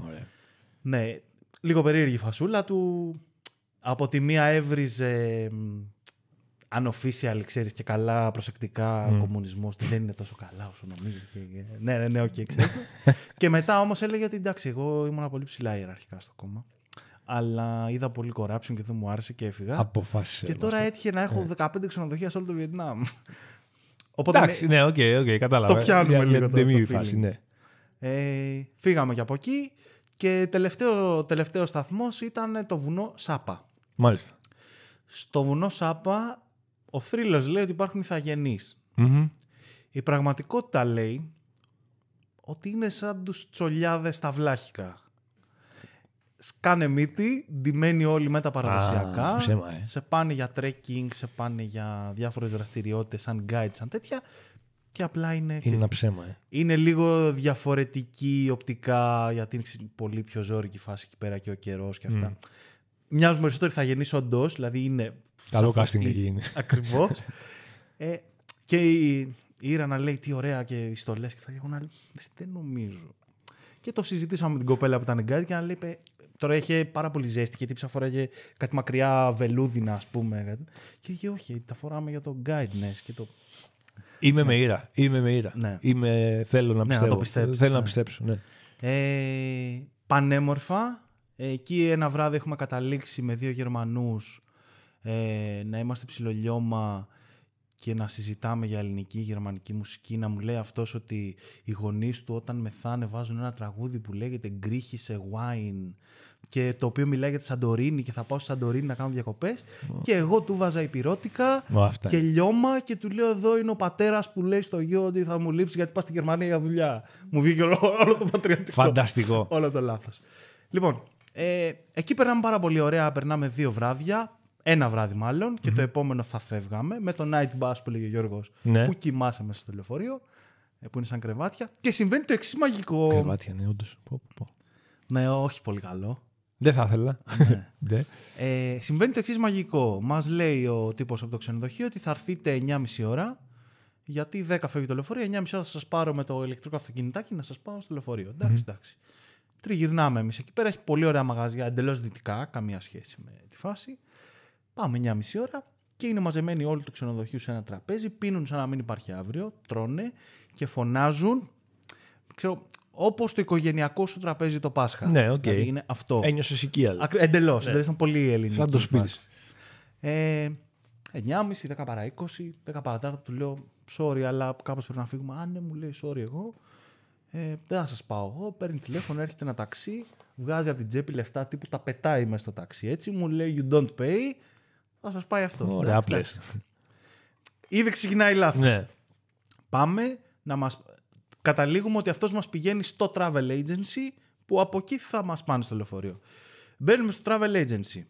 Ωραία. Ναι. Λίγο περίεργη φασούλα του. Από τη μία έβριζε unofficial, ξέρεις, και καλά προσεκτικά κομμουνισμός. Δεν είναι τόσο καλά όσο νομίζει. Ναι, ξέρετε. Και μετά όμως έλεγε ότι εντάξει, εγώ ήμουν πολύ ψηλά ιεραρχικά στο κόμμα. αλλά είδα πολύ corruption και δεν μου άρεσε και έφυγα. Αποφάσισα. Και τώρα έτυχε να έχω 15 ξενοδοχεία σε όλο το Βιετνάμ. Εντάξει, ναι, οκ, κατάλαβα. Το πιάνουμε λίγο τώρα. Φύγαμε και από εκεί και τελευταίο σταθμός ήταν το βουνό Σάπα. Μάλιστα. Στο βουνό Σάπα ο θρύλος λέει ότι υπάρχουν ηθαγενείς. Mm-hmm. Η πραγματικότητα λέει ότι είναι σαν τους τσολιάδες τα βλάχικα. Σκάνε μύτη, ντυμένοι όλοι με τα παραδοσιακά. Σε πάνε για trekking, σε πάνε για διάφορες δραστηριότητες, σαν guide, σαν τέτοια. Και απλά είναι. Είναι ένα ψέμα. Είναι λίγο διαφορετική οπτικά, γιατί είναι πολύ πιο ζώρικη φάση εκεί πέρα και ο καιρός και αυτά. Mm. Μοιάζουν περισσότερο ηθαγενείς όντως, δηλαδή είναι. Καλό casting εκεί είναι. Ακριβώς. Και η Ήρανα λέει τι ωραία και ιστολές και αυτά. Και εγώ να λέω δεν νομίζω. Και το συζητήσαμε με την κοπέλα που ήταν guide και να λέει. Τώρα είχε πάρα πολύ ζέστη γιατί ψαφόραγε κάτι μακριά βελούδινα, ας πούμε. Και είχε όχι, τα φοράμε για το guideness και το. Είμαι με Ήρα. Ναι. Θέλω να πιστεύω. Να το πιστέψω, θέλω να πιστέψω. Ναι. Πανέμορφα. Εκεί ένα βράδυ έχουμε καταλήξει με δύο Γερμανούς να είμαστε ψιλολιώμα και να συζητάμε για ελληνική, γερμανική μουσική. Να μου λέει αυτός ότι οι γονείς του όταν μεθάνε βάζουν ένα τραγούδι που λέγεται «Γκρίχησε wine» και το οποίο μιλάει για τη Σαντορίνη και θα πάω στη Σαντορίνη να κάνω διακοπές. Και εγώ του βάζα υπηρώτικα και λιώμα και του λέω εδώ είναι ο πατέρας που λέει στο γιο ότι θα μου λείψει γιατί πας στη Γερμανία για δουλειά. Μου βγήκε όλο το πατριωτικό. Φανταστικό. Όλο το λάθος. Λοιπόν, εκεί περνάμε πάρα πολύ ωραία. Περνάμε δύο βράδια. Ένα βράδυ μάλλον, και το επόμενο θα φεύγαμε με το night bus που λέγει ο Γιώργος, που κοιμάσαι μέσα στο λεωφορείο, που είναι σαν κρεβάτια. Και συμβαίνει το εξής μαγικό. Κρεβάτια, ναι, όντως. Ναι, όχι πολύ καλό. Δεν θα ήθελα. Ναι. Συμβαίνει το εξής μαγικό. Μας λέει ο τύπος από το ξενοδοχείο ότι θα έρθετε 9.30 ώρα, γιατί 10 φεύγει το λεωφορείο, 9.30 ώρα θα σας πάρω με το ηλεκτρικό αυτοκινητάκι να σας πάω στο λεωφορείο. Εντάξει. Τριγυρνάμε εμείς εκεί πέρα, έχει πολύ ωραία μαγαζιά, εντελώς δυτικά, καμία σχέση με τη φάση. Πάμε 9.30 ώρα και είναι μαζεμένοι όλοι του ξενοδοχείου σε ένα τραπέζι, πίνουν σαν να μην υπάρχει αύριο, τρώνε και φωνάζουν, ξέρω, όπως το οικογενειακό σου τραπέζι το Πάσχα. Ναι, οκ. Δηλαδή είναι αυτό. Ένιωσες οικία. Εντελώς, ναι. Ήταν πολύ ελληνική. Σαν το σπίτι. 9.30, 10 παρά 20, 10 παρά 4, του λέω sorry, αλλά κάπως πρέπει να φύγουμε. Α, ναι, μου λέει sorry εγώ. Δεν θα σας πάω εγώ, παίρνει τηλέφωνο, έρχεται ένα ταξί, βγάζει από την τσέπη λεφτά, τύπου τα πετάει μέσα στο ταξί. Έτσι μου λέει you don't pay. Θα σας πάει αυτό. Ωραία, απλές. Ήδη ξεκινάει λάθος. Ναι. Πάμε να μας. Καταλήγουμε ότι αυτός μας πηγαίνει στο travel agency που από εκεί θα μας πάνε στο λεωφορείο. Μπαίνουμε στο travel agency.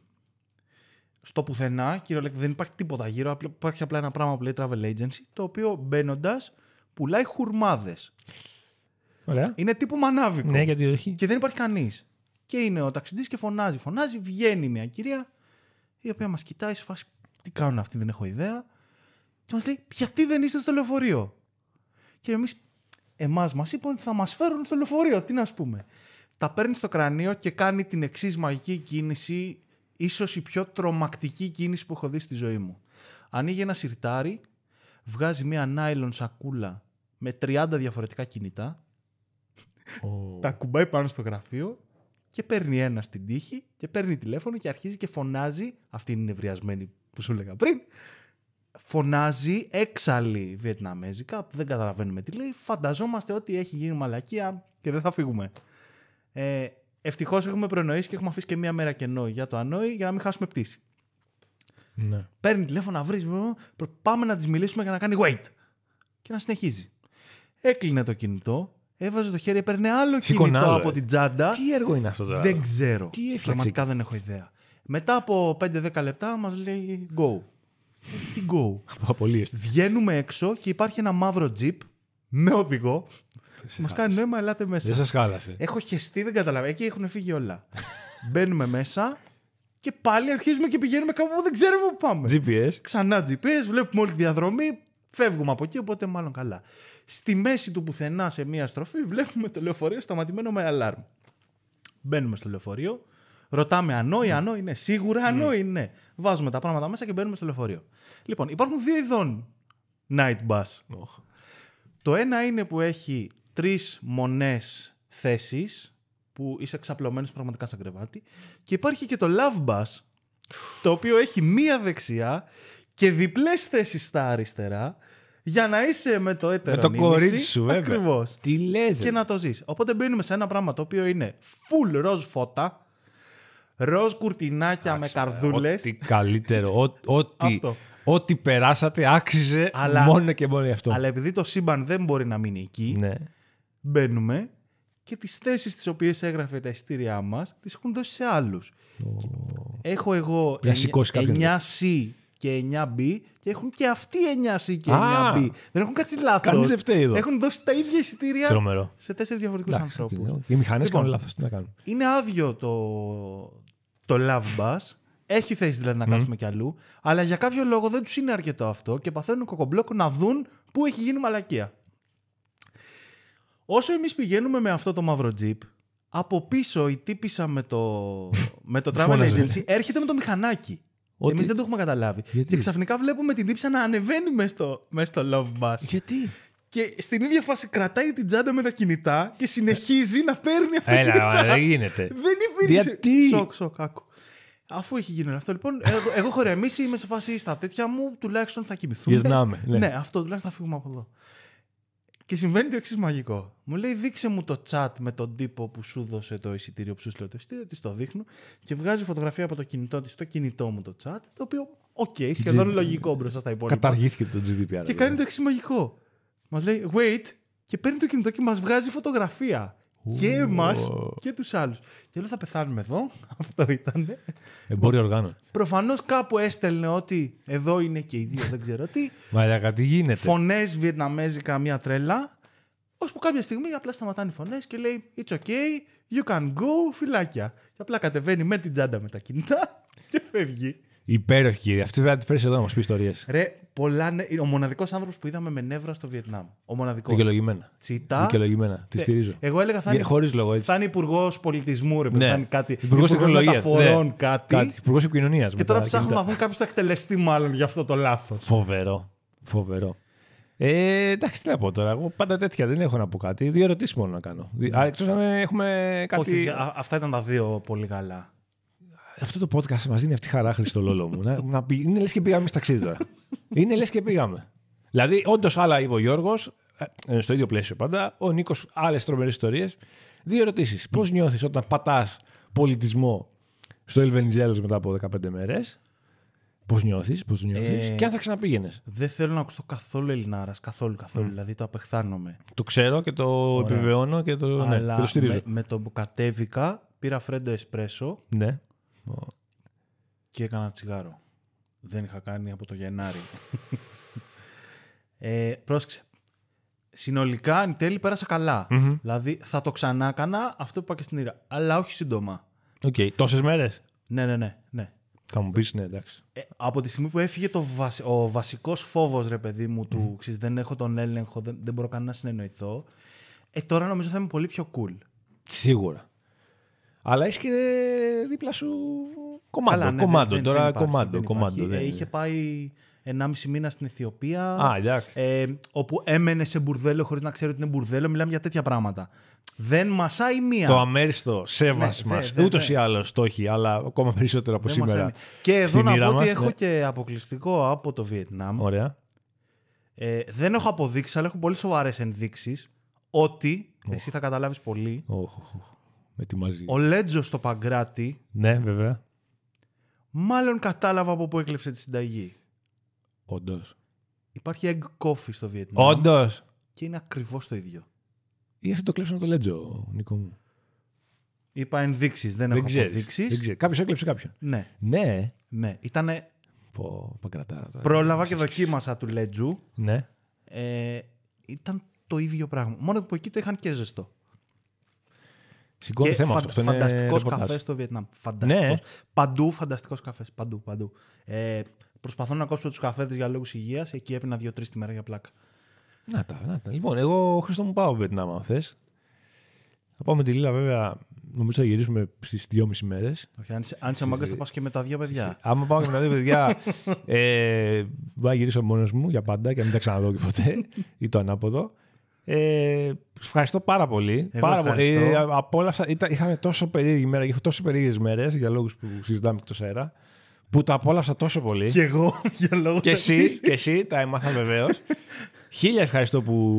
Στο πουθενά, κυριολεκτικά, δεν υπάρχει τίποτα γύρω. Υπάρχει απλά ένα πράγμα που λέει travel agency, το οποίο μπαίνοντας πουλάει χουρμάδες. Ωραία. Είναι τύπου μανάβικο. Ναι, γιατί όχι. Και δεν υπάρχει κανείς. Και είναι ο ταξιτής και φωνάζει, βγαίνει μια κυρία. Η οποία μας κοιτάει σε φάση τι κάνουν αυτοί, δεν έχω ιδέα. Και μας λέει γιατί δεν είστε στο λεωφορείο. Και εμάς μας είπαν ότι θα μας φέρουν στο λεωφορείο. Τι να πούμε. Τα παίρνει στο κρανίο και κάνει την εξής μαγική κίνηση, ίσως η πιο τρομακτική κίνηση που έχω δει στη ζωή μου. Ανοίγει ένα σιρτάρι, βγάζει μια νάιλον σακούλα με 30 διαφορετικά κινητά, τα κουμπάει πάνω στο γραφείο. Και παίρνει ένα στην τύχη και παίρνει τηλέφωνο και αρχίζει και φωνάζει. Αυτή είναι η νευριασμένη που σου έλεγα πριν. Φωνάζει έξαλλη βιετναμέζικα που δεν καταλαβαίνουμε τι λέει. Φανταζόμαστε ότι έχει γίνει μαλακία και δεν θα φύγουμε. Ευτυχώς έχουμε προνοήσει και έχουμε αφήσει και μία μέρα κενό για το Ανόη για να μην χάσουμε πτήση. Ναι. Παίρνει τηλέφωνο να βρει. Πάμε να τη μιλήσουμε για να κάνει wait. Και να συνεχίζει. Έκλεινε το κινητό. Έβαζε το χέρι, έπαιρνε άλλο κινητό από την τσάντα. Τι έργο είναι αυτό τώρα. Δεν ξέρω. Πραγματικά δεν έχω ιδέα. Μετά από 5-10 λεπτά μας λέει go. Τι go. Απολύεστε. Βγαίνουμε έξω και υπάρχει ένα μαύρο τζιπ με οδηγό. Μας κάνει νόημα, ελάτε μέσα. Δεν σας χάλασε. Έχω χεστεί, δεν καταλαβαίνω. Εκεί έχουν φύγει όλα. Μπαίνουμε μέσα και πάλι αρχίζουμε και πηγαίνουμε κάπου που δεν ξέρουμε που πάμε. GPS. Ξανά GPS, βλέπουμε όλη τη διαδρομή. Φεύγουμε από εκεί, οπότε μάλλον καλά. Στη μέση του πουθενά σε μία στροφή βλέπουμε το λεωφορείο σταματημένο με αλάρμ. Μπαίνουμε στο λεωφορείο, ρωτάμε Ανόη είναι, σίγουρα Ανόη είναι. Βάζουμε τα πράγματα μέσα και μπαίνουμε στο λεωφορείο. Λοιπόν, υπάρχουν δύο ειδών night bus. Το ένα είναι που έχει 3 μονές θέσεις που είσαι ξαπλωμένος πραγματικά σαν κρεβάτι. Και υπάρχει και το love bus, το οποίο έχει μία δεξιά και διπλές θέσεις στα αριστερά, για να είσαι με το έτερο. Με το κορίτσι σου, βέβαια. Ακριβώς. Τι λες. Και να το ζεις. Οπότε μπαίνουμε σε ένα πράγμα το οποίο είναι full ροζ φώτα, ροζ κουρτινάκια με καρδούλες. Ό,τι καλύτερο. Ό,τι περάσατε άξιζε μόνο και μόνο αυτό. Αλλά επειδή το σύμπαν δεν μπορεί να μείνει εκεί, ναι, μπαίνουμε και τις θέσεις τις οποίες έγραφε τα εισιτήριά μας τις έχουν δώσει σε άλλους. Έχω εγώ 9C και 9B και έχουν και αυτοί 9C και 9B. Δεν έχουν κάτι λάθος. Κανείς δεν φταίει εδώ. Έχουν δώσει τα ίδια εισιτήρια σε 4 διαφορετικούς ανθρώπους. Οι μηχανές κάνουν λάθος. Τι να κάνουν. Είναι άδειο το love bus. Έχει θέση δηλαδή να κάτσουμε κι αλλού. Αλλά για κάποιο λόγο δεν τους είναι αρκετό αυτό και παθαίνουν κοκομπλόκο να δουν πού έχει γίνει μαλακία. Όσο εμείς πηγαίνουμε με αυτό το μαύρο τζιπ, από πίσω η τύπισσα με το travel agency έρχεται με το μηχανάκι. Ότι... Εμείς δεν το έχουμε καταλάβει. Γιατί? Και ξαφνικά βλέπουμε την τύπισσα να ανεβαίνει μες στο love bus. Γιατί? Και στην ίδια φάση κρατάει την τσάντα με τα κινητά και συνεχίζει να παίρνει αυτά τα κινητά. Δεν γίνεται. Δεν υπήρξε. Γιατί? Σοκ, άκου. Αφού έχει γίνει αυτό, λοιπόν, εγώ χορεμίσει, είμαι σε φάση στα τέτοια μου, τουλάχιστον θα κοιμηθούμε. Γυρνάμε. Ναι, αυτό τουλάχιστον θα φύγουμε από εδώ. Και συμβαίνει το εξής μαγικό. Μου λέει, δείξε μου το chat με τον τύπο που σου δώσε το εισιτήριο, που σου στείλε το εισιτήριο. Της το δείχνω και βγάζει φωτογραφία από το κινητό της στο κινητό μου το chat. Το οποίο, σχεδόν λογικό μπροστά στα υπόλοιπα. Καταργήθηκε το GDPR. Και κάνει το εξής μαγικό. Μας λέει, wait, και παίρνει το κινητό και μας βγάζει φωτογραφία. Και εμάς και τους άλλους. Και λέω, θα πεθάνουμε εδώ. Αυτό ήταν. Εμπόριο οργάνων. Προφανώς κάπου έστελνε ότι εδώ είναι και οι δύο, δεν ξέρω τι. Μαλάκα, τι γίνεται. Φωνές βιετναμέζικα, μια τρέλα. Ώσπου κάποια στιγμή απλά σταματάνε οι φωνές και λέει, it's okay, you can go, φυλάκια. Και απλά κατεβαίνει με την τσάντα με τα κινητά και φεύγει. Υπέροχη, κύριε. Αυτή πρέπει να τη φέρεις εδώ να μας πει ιστορίες. Ρε, ο μοναδικός άνθρωπος που είδαμε με νεύρα στο Βιετνάμ. Ο μοναδικός. Δικαιολογημένα. Τσιτά. Δικαιολογημένα. Τη στηρίζω. Εγώ έλεγα θα είναι υπουργός πολιτισμού, ρε παιδί μου. Υπουργός μεταφορών, ναι, κάτι. Υπουργός επικοινωνίας. Και τώρα ψάχνουν να δουν κάποιος θα εκτελεστεί, μάλλον γι' αυτό το λάθος. Φοβερό. Εντάξει, τι να πω τώρα. Εγώ πάντα τέτοια δεν έχω να πω κάτι. Δύο ερωτήσεις μόνο να κάνω. Εκτός αν έχουμε κάτι. Όχι, αυτά ήταν τα δύο πολύ καλά. Αυτό το podcast μας δίνει αυτή τη χαρά, Χρήστο Λόλο μου. Είναι λες και πήγαμε στο ταξίδι τώρα. Είναι λες και πήγαμε. Δηλαδή, όντως άλλα είπε ο Γιώργος, στο ίδιο πλαίσιο πάντα, ο Νίκος, άλλες τρομερές ιστορίες. Δύο ερωτήσεις. Πώς νιώθεις όταν πατάς πολιτισμό στο Ελβενιτζέλος μετά από 15 μέρες? Πώς νιώθεις και αν θα ξαναπήγαινες? Δεν θέλω να ακούσω καθόλου Ελληνάρας. Καθόλου. Δηλαδή το απεχθάνομαι. Το ξέρω και το επιβεβαιώνω και το στηρίζω. Με το που κατέβηκα, πήρα φρέντο εσπρέσο. Ναι. Και έκανα τσιγάρο. Δεν είχα κάνει από το Γενάρη. Πρόσεξε. Συνολικά εν τέλει πέρασα καλά. Δηλαδή θα το ξανά έκανα αυτό που είπα και στην Ήρα. Αλλά όχι σύντομα. Τόσες μέρες. Ναι. Θα μου πεις ναι, εντάξει. Από τη στιγμή που έφυγε ο βασικός φόβος, ρε παιδί μου, του ξέρεις, δεν έχω τον έλεγχο, δεν μπορώ καν να συνεννοηθώ. Τώρα νομίζω θα είμαι πολύ πιο cool. Σίγουρα. Αλλά είσαι και δίπλα σου κομμάντο. Είχε πάει 1,5 μήνα στην Αιθιοπία, όπου έμενε σε μπουρδέλο χωρίς να ξέρει ότι είναι μπουρδέλο. Μιλάμε για τέτοια πράγματα. Δεν μασάει μία. Το αμέριστο σέβασμα ούτως ή άλλως το έχει, αλλά ακόμα περισσότερο από σήμερα. Και εδώ να πω ότι έχω και αποκλειστικό από το Βιετνάμ. Ωραία. Δεν έχω αποδείξει, αλλά έχω πολύ σοβαρές ενδείξεις ότι εσύ θα καταλάβεις πολύ. Ο Λέτζος στο Παγκράτη. Ναι, βέβαια. Μάλλον κατάλαβα από πού έκλεψε τη συνταγή. Όντως. Υπάρχει egg coffee στο Βιετνάμ. Όντως. Και είναι ακριβώς το ίδιο. Ή αυτό το κλέψαμε το Λέτζο, Νίκο μου. Είπα ενδείξεις, δεν έχω αποδείξεις. Κάποιος έκλεψε κάποιον. Ναι. Ήτανε. Παγκρατάρα. Πρόλαβα και δοκίμασα του Λέτζου. Ναι. Ήταν το ίδιο πράγμα. Μόνο που εκεί το είχαν και ζεστό. Και φανταστικός καφές στο Βιετνάμ. Ναι. Παντού φανταστικός καφές. Παντού. Προσπαθώ να κόψω τους καφέδες για λόγους υγείας. Εκεί έπινα 2-3 τη μέρα για πλάκα. Να τα. Λοιπόν, εγώ Χρήστο μου πάω Βιετνάμ, αν θες. Θα πάω με τη Λίλα, βέβαια. Νομίζω θα γυρίσουμε στις 2,5 μέρες. Όχι, αν είσαι μάγκας θα πας και με τα δύο παιδιά. Άμα πάω και με τα δύο παιδιά, θα γυρίσω μόνος μου για πάντα και να μην τα ξαναδώ και ποτέ. Ή το ανάποδο. Ευχαριστώ πάρα πολύ. Απόλαυσα. Είχαμε τόσο περίεργη μέρα και έχω τόσο περίεργες μέρες για λόγους που συζητάμε εκτός αέρα. Που τα απόλαυσα τόσο πολύ. Και εγώ για λόγους. Και εσύ, τα έμαθα βεβαίως. Χίλια ευχαριστώ που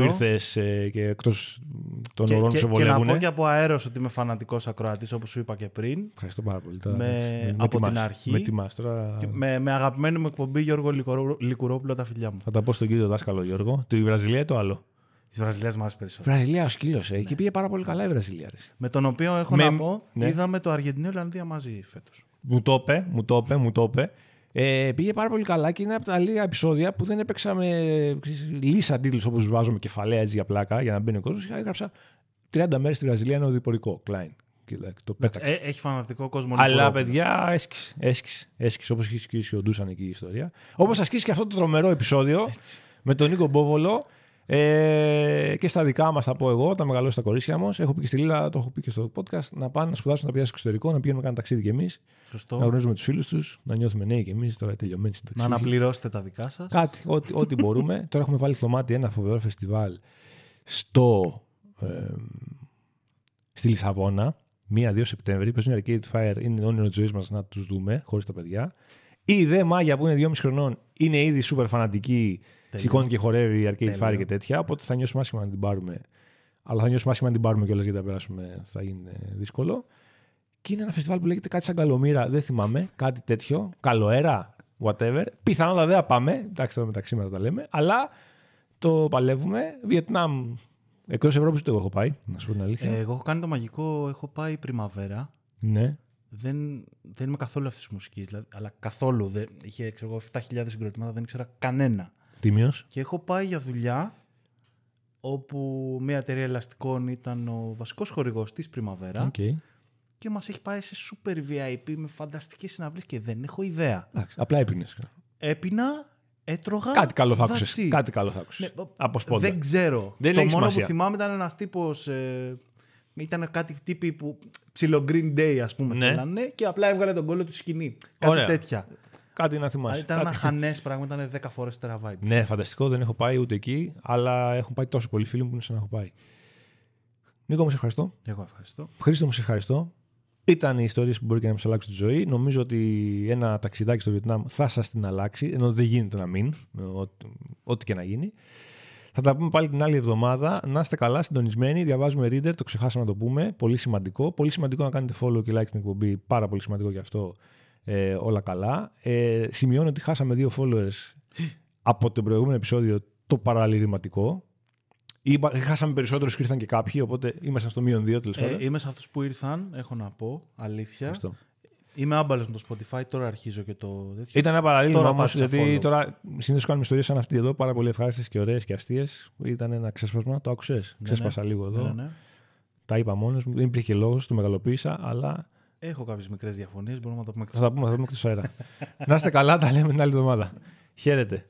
ήρθες και εκτός των ορών που σε βολεύουν. Και να πω και από αέρος ότι είμαι φανατικός ακροατής, όπως σου είπα και πριν. Ευχαριστώ πάρα πολύ. Τώρα, από την αρχή. Με τιμάς τώρα. Με αγαπημένη μου εκπομπή Γιώργο Λικουρόπουλο, τα φιλιά μου. Θα τα πω στον κύριο δάσκαλο Γιώργο. Τη Βραζιλία ή το άλλο. Τη Βραζιλία μου αρέσει περισσότερο. Βραζιλία ο σκύλος. Ναι. Και πήγε πάρα πολύ καλά η Βραζιλία. Με τον οποίο έχω να πω, ναι. Είδαμε το Αργεντινή-Ολλανδία μαζί φέτος. Μου το είπε. Πήγε πάρα πολύ καλά και είναι από τα λίγα επεισόδια που δεν έπαιξαμε λύσα τίτλους όπως βάζουμε κεφαλαία έτσι για πλάκα για να μπαίνει ο κόσμος. Έγραψα 30 μέρες στη Βραζιλία είναι οδηπορικό. Κλάιν. Το πέταξε. Έχει φανατικό κόσμο. Αλλά παιδιά έσκησε. Όπως έχει σκίσει ο Ντούσαν εκεί η ιστορία. Όπως ασκήσει και αυτό το τρομερό επεισόδιο έτσι. Με τον Νίκο Μπόβολο. Και στα δικά μας θα πω εγώ, τα μεγαλώσει τα κορίτσια μας. Έχω πει και στη Λίλα, το έχω πει και στο podcast, να πάνε να σπουδάσουν να πηγαίνουν στο εξωτερικό, να πηγαίνουν να κάνουν ταξίδι κι εμείς. Να γνωρίζουμε τους φίλους τους, να νιώθουμε νέοι κι εμείς. Τώρα τελειωμένοι στην ταξίδι. Να αναπληρώσετε τα δικά σας. Κάτι, ό,τι μπορούμε. Τώρα έχουμε βάλει στο μάτι ένα φοβερό φεστιβάλ στη Λισαβόνα, 1-2 Σεπτέμβρη. Παίζουν οι Arcade Fire, είναι όνειρο της ζωής μας να τους δούμε χωρίς τα παιδιά. Η δε Μάγια που είναι 2,5 χρονών είναι ήδη super φανατική. Σηκώνει και χορεύει η Arcade Fire και τέτοια. Οπότε θα νιώσουμε άσχημα να την πάρουμε. Αλλά θα νιώσουμε άσχημα να την πάρουμε κιόλας γιατί θα περάσουμε. Θα γίνει δύσκολο. Και είναι ένα φεστιβάλ που λέγεται κάτι σαν Καλομήρα. Δεν θυμάμαι. Κάτι τέτοιο. Καλοέρα. Whatever. Πιθανότατα δεν θα πάμε. Εντάξει, τώρα μεταξύ μας τα λέμε. Αλλά το παλεύουμε. Βιετνάμ. Εκτός Ευρώπης ούτε εγώ έχω πάει. Να σου πω την αλήθεια. Εγώ έχω κάνει το μαγικό. Έχω πάει Πρυμαβέρα. Ναι. Δεν είμαι καθόλου αυτή τη μουσική. Δηλαδή, αλλά καθόλου. Είχε 7.000 συγκροτήματα. Δεν ήξερα κανένα. Τίμιος. Και έχω πάει για δουλειά όπου μια εταιρεία ελαστικών ήταν ο βασικός χορηγός της Πριμαβέρα και μας έχει πάει σε super VIP με φανταστικές συναυλίες και δεν έχω ιδέα. Εντάξει, απλά έπινες. Έπινα, έτρωγα. Κάτι καλό θα άκουσες. Ναι, αποσπόδια. Δεν ξέρω. Το μόνο που θυμάμαι ήταν ένας τύπος... Ήταν κάτι τύποι που ψιλο Green Day ας πούμε θέλανε και απλά έβγαλε τον κόλλο του σκηνή. Κάτι ωραία. Τέτοια. Κάτι να θυμάσαι. Ήταν ένα χανές πράγμα, ήταν 10 φορές τεραβάι. Ναι, φανταστικό, δεν έχω πάει ούτε εκεί, αλλά έχουν πάει τόσο πολλοί φίλοι μου που είναι σαν να έχω πάει. Νίκο, μου σε ευχαριστώ. Εγώ ευχαριστώ. Χρήστο, μου σε ευχαριστώ. Ήταν οι ιστορίες που μπορεί και να μας αλλάξουν τη ζωή. Νομίζω ότι ένα ταξιδάκι στο Βιετνάμ θα σας την αλλάξει, ενώ δεν γίνεται να μην, ό,τι και να γίνει. Θα τα πούμε πάλι την άλλη εβδομάδα. Να είστε καλά, συντονισμένοι. Διαβάζουμε Reader, το ξεχάσαμε να το πούμε. Πολύ σημαντικό. Πολύ σημαντικό να κάνετε follow και like στην εκπομπή. Πάρα πολύ σημαντικό γι' αυτό. Όλα καλά. Σημειώνω ότι χάσαμε 2 followers από το προηγούμενο επεισόδιο, το παραλυρηματικό. Χάσαμε περισσότερους και ήρθαν και κάποιοι, οπότε ήμασταν στο -2 τέλος πάντων. Είμαι σε αυτούς που ήρθαν, έχω να πω, αλήθεια. Ευχαριστώ. Είμαι άμπαλος με το Spotify, τώρα αρχίζω και το. Ήταν ένα παραλύμα όμως, γιατί τώρα συνήθως κάνουμε ιστορίες σαν αυτή εδώ, πάρα πολύ ευχάριστες και ωραίες και αστείες. Ήταν ένα ξέσπασμα, το άκουσες. Ξέσπασα λίγο εδώ. Ναι. Τα είπα μόνος μου, δεν υπήρχε λόγος, το μεγαλοποίησα, αλλά. Έχω κάποιες μικρές διαφωνίες, μπορούμε να το πούμε. Θα τα πούμε εκτός αέρα. Να είστε καλά, τα λέμε την άλλη εβδομάδα. Χαίρετε.